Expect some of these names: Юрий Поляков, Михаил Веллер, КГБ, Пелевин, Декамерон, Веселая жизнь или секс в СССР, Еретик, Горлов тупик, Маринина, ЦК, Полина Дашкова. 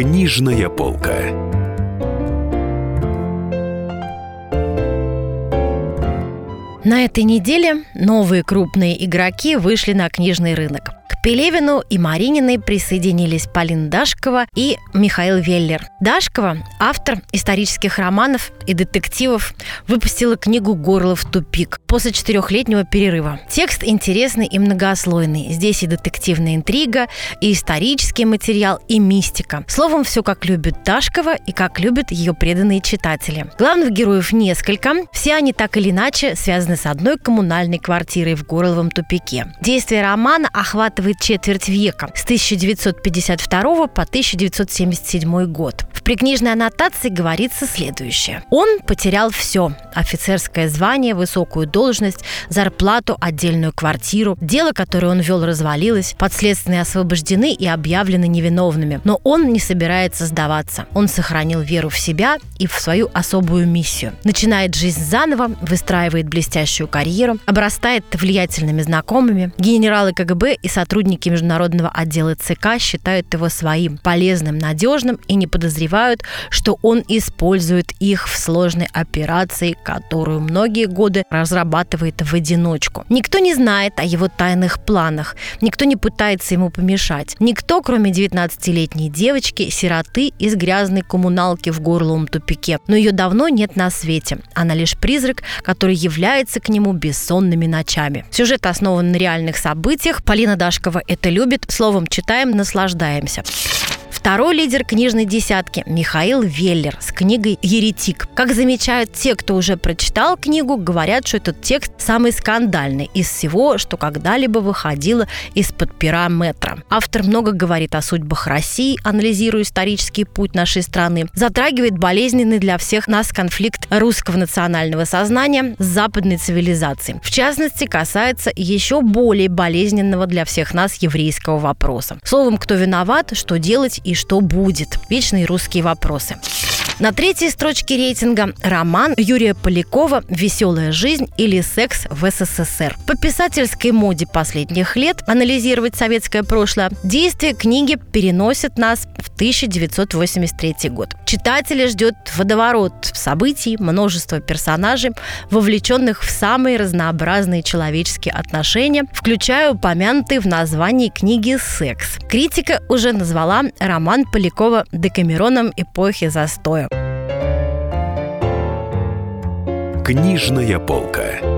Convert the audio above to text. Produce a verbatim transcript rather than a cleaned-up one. Книжная полка. На этой неделе новые крупные игроки вышли на книжный рынок. К Пелевину и Марининой присоединились Полина Дашкова и Михаил Веллер. Дашкова, автор исторических романов и детективов, выпустила книгу «Горлов тупик» после четырехлетнего перерыва. Текст интересный и многослойный. Здесь и детективная интрига, и исторический материал, и мистика. Словом, все как любит Дашкова и как любят ее преданные читатели. Главных героев несколько. Все они так или иначе связаны с одной коммунальной квартирой в Горловом тупике. Действие романа охватывает четверть века, с тысяча девятьсот пятьдесят второго по тысяча девятьсот семьдесят седьмой год. В прикнижной аннотации говорится следующее. Он потерял все. Офицерское звание, высокую должность, зарплату, отдельную квартиру. Дело, которое он вел, развалилось. Подследственные освобождены и объявлены невиновными. Но он не собирается сдаваться. Он сохранил веру в себя и в свою особую миссию. Начинает жизнь заново, выстраивает блестящую карьеру, обрастает влиятельными знакомыми. Генералы ка гэ бэ и сотрудники Сотрудники международного отдела цэ ка считают его своим, полезным, надежным и не подозревают, что он использует их в сложной операции, которую многие годы разрабатывает в одиночку. Никто не знает о его тайных планах, никто не пытается ему помешать. Никто, кроме девятнадцатилетней девочки, сироты из грязной коммуналки в Горловом тупике. Но ее давно нет на свете. Она лишь призрак, который является к нему бессонными ночами. Сюжет основан на реальных событиях. Полина Дашкова это любит. Словом, читаем, наслаждаемся. Второй лидер книжной десятки – Михаил Веллер с книгой «Еретик». Как замечают те, кто уже прочитал книгу, говорят, что этот текст самый скандальный из всего, что когда-либо выходило из-под пера Мэтра. Автор много говорит о судьбах России, анализируя исторический путь нашей страны, затрагивает болезненный для всех нас конфликт русского национального сознания с западной цивилизацией. В частности, касается еще более болезненного для всех нас еврейского вопроса. Словом, кто виноват, что делать и что будет. Вечные русские вопросы. На третьей строчке рейтинга роман Юрия Полякова «Веселая жизнь или секс в эс эс эс эр». По писательской моде последних лет анализировать советское прошлое, действие книги переносит нас в тысяча девятьсот восемьдесят третий год. Читателя ждет водоворот событий, множество персонажей, вовлеченных в самые разнообразные человеческие отношения, включая упомянутый в названии книги «Секс». Критика уже назвала роман Полякова «Декамероном эпохи застоя». Книжная полка.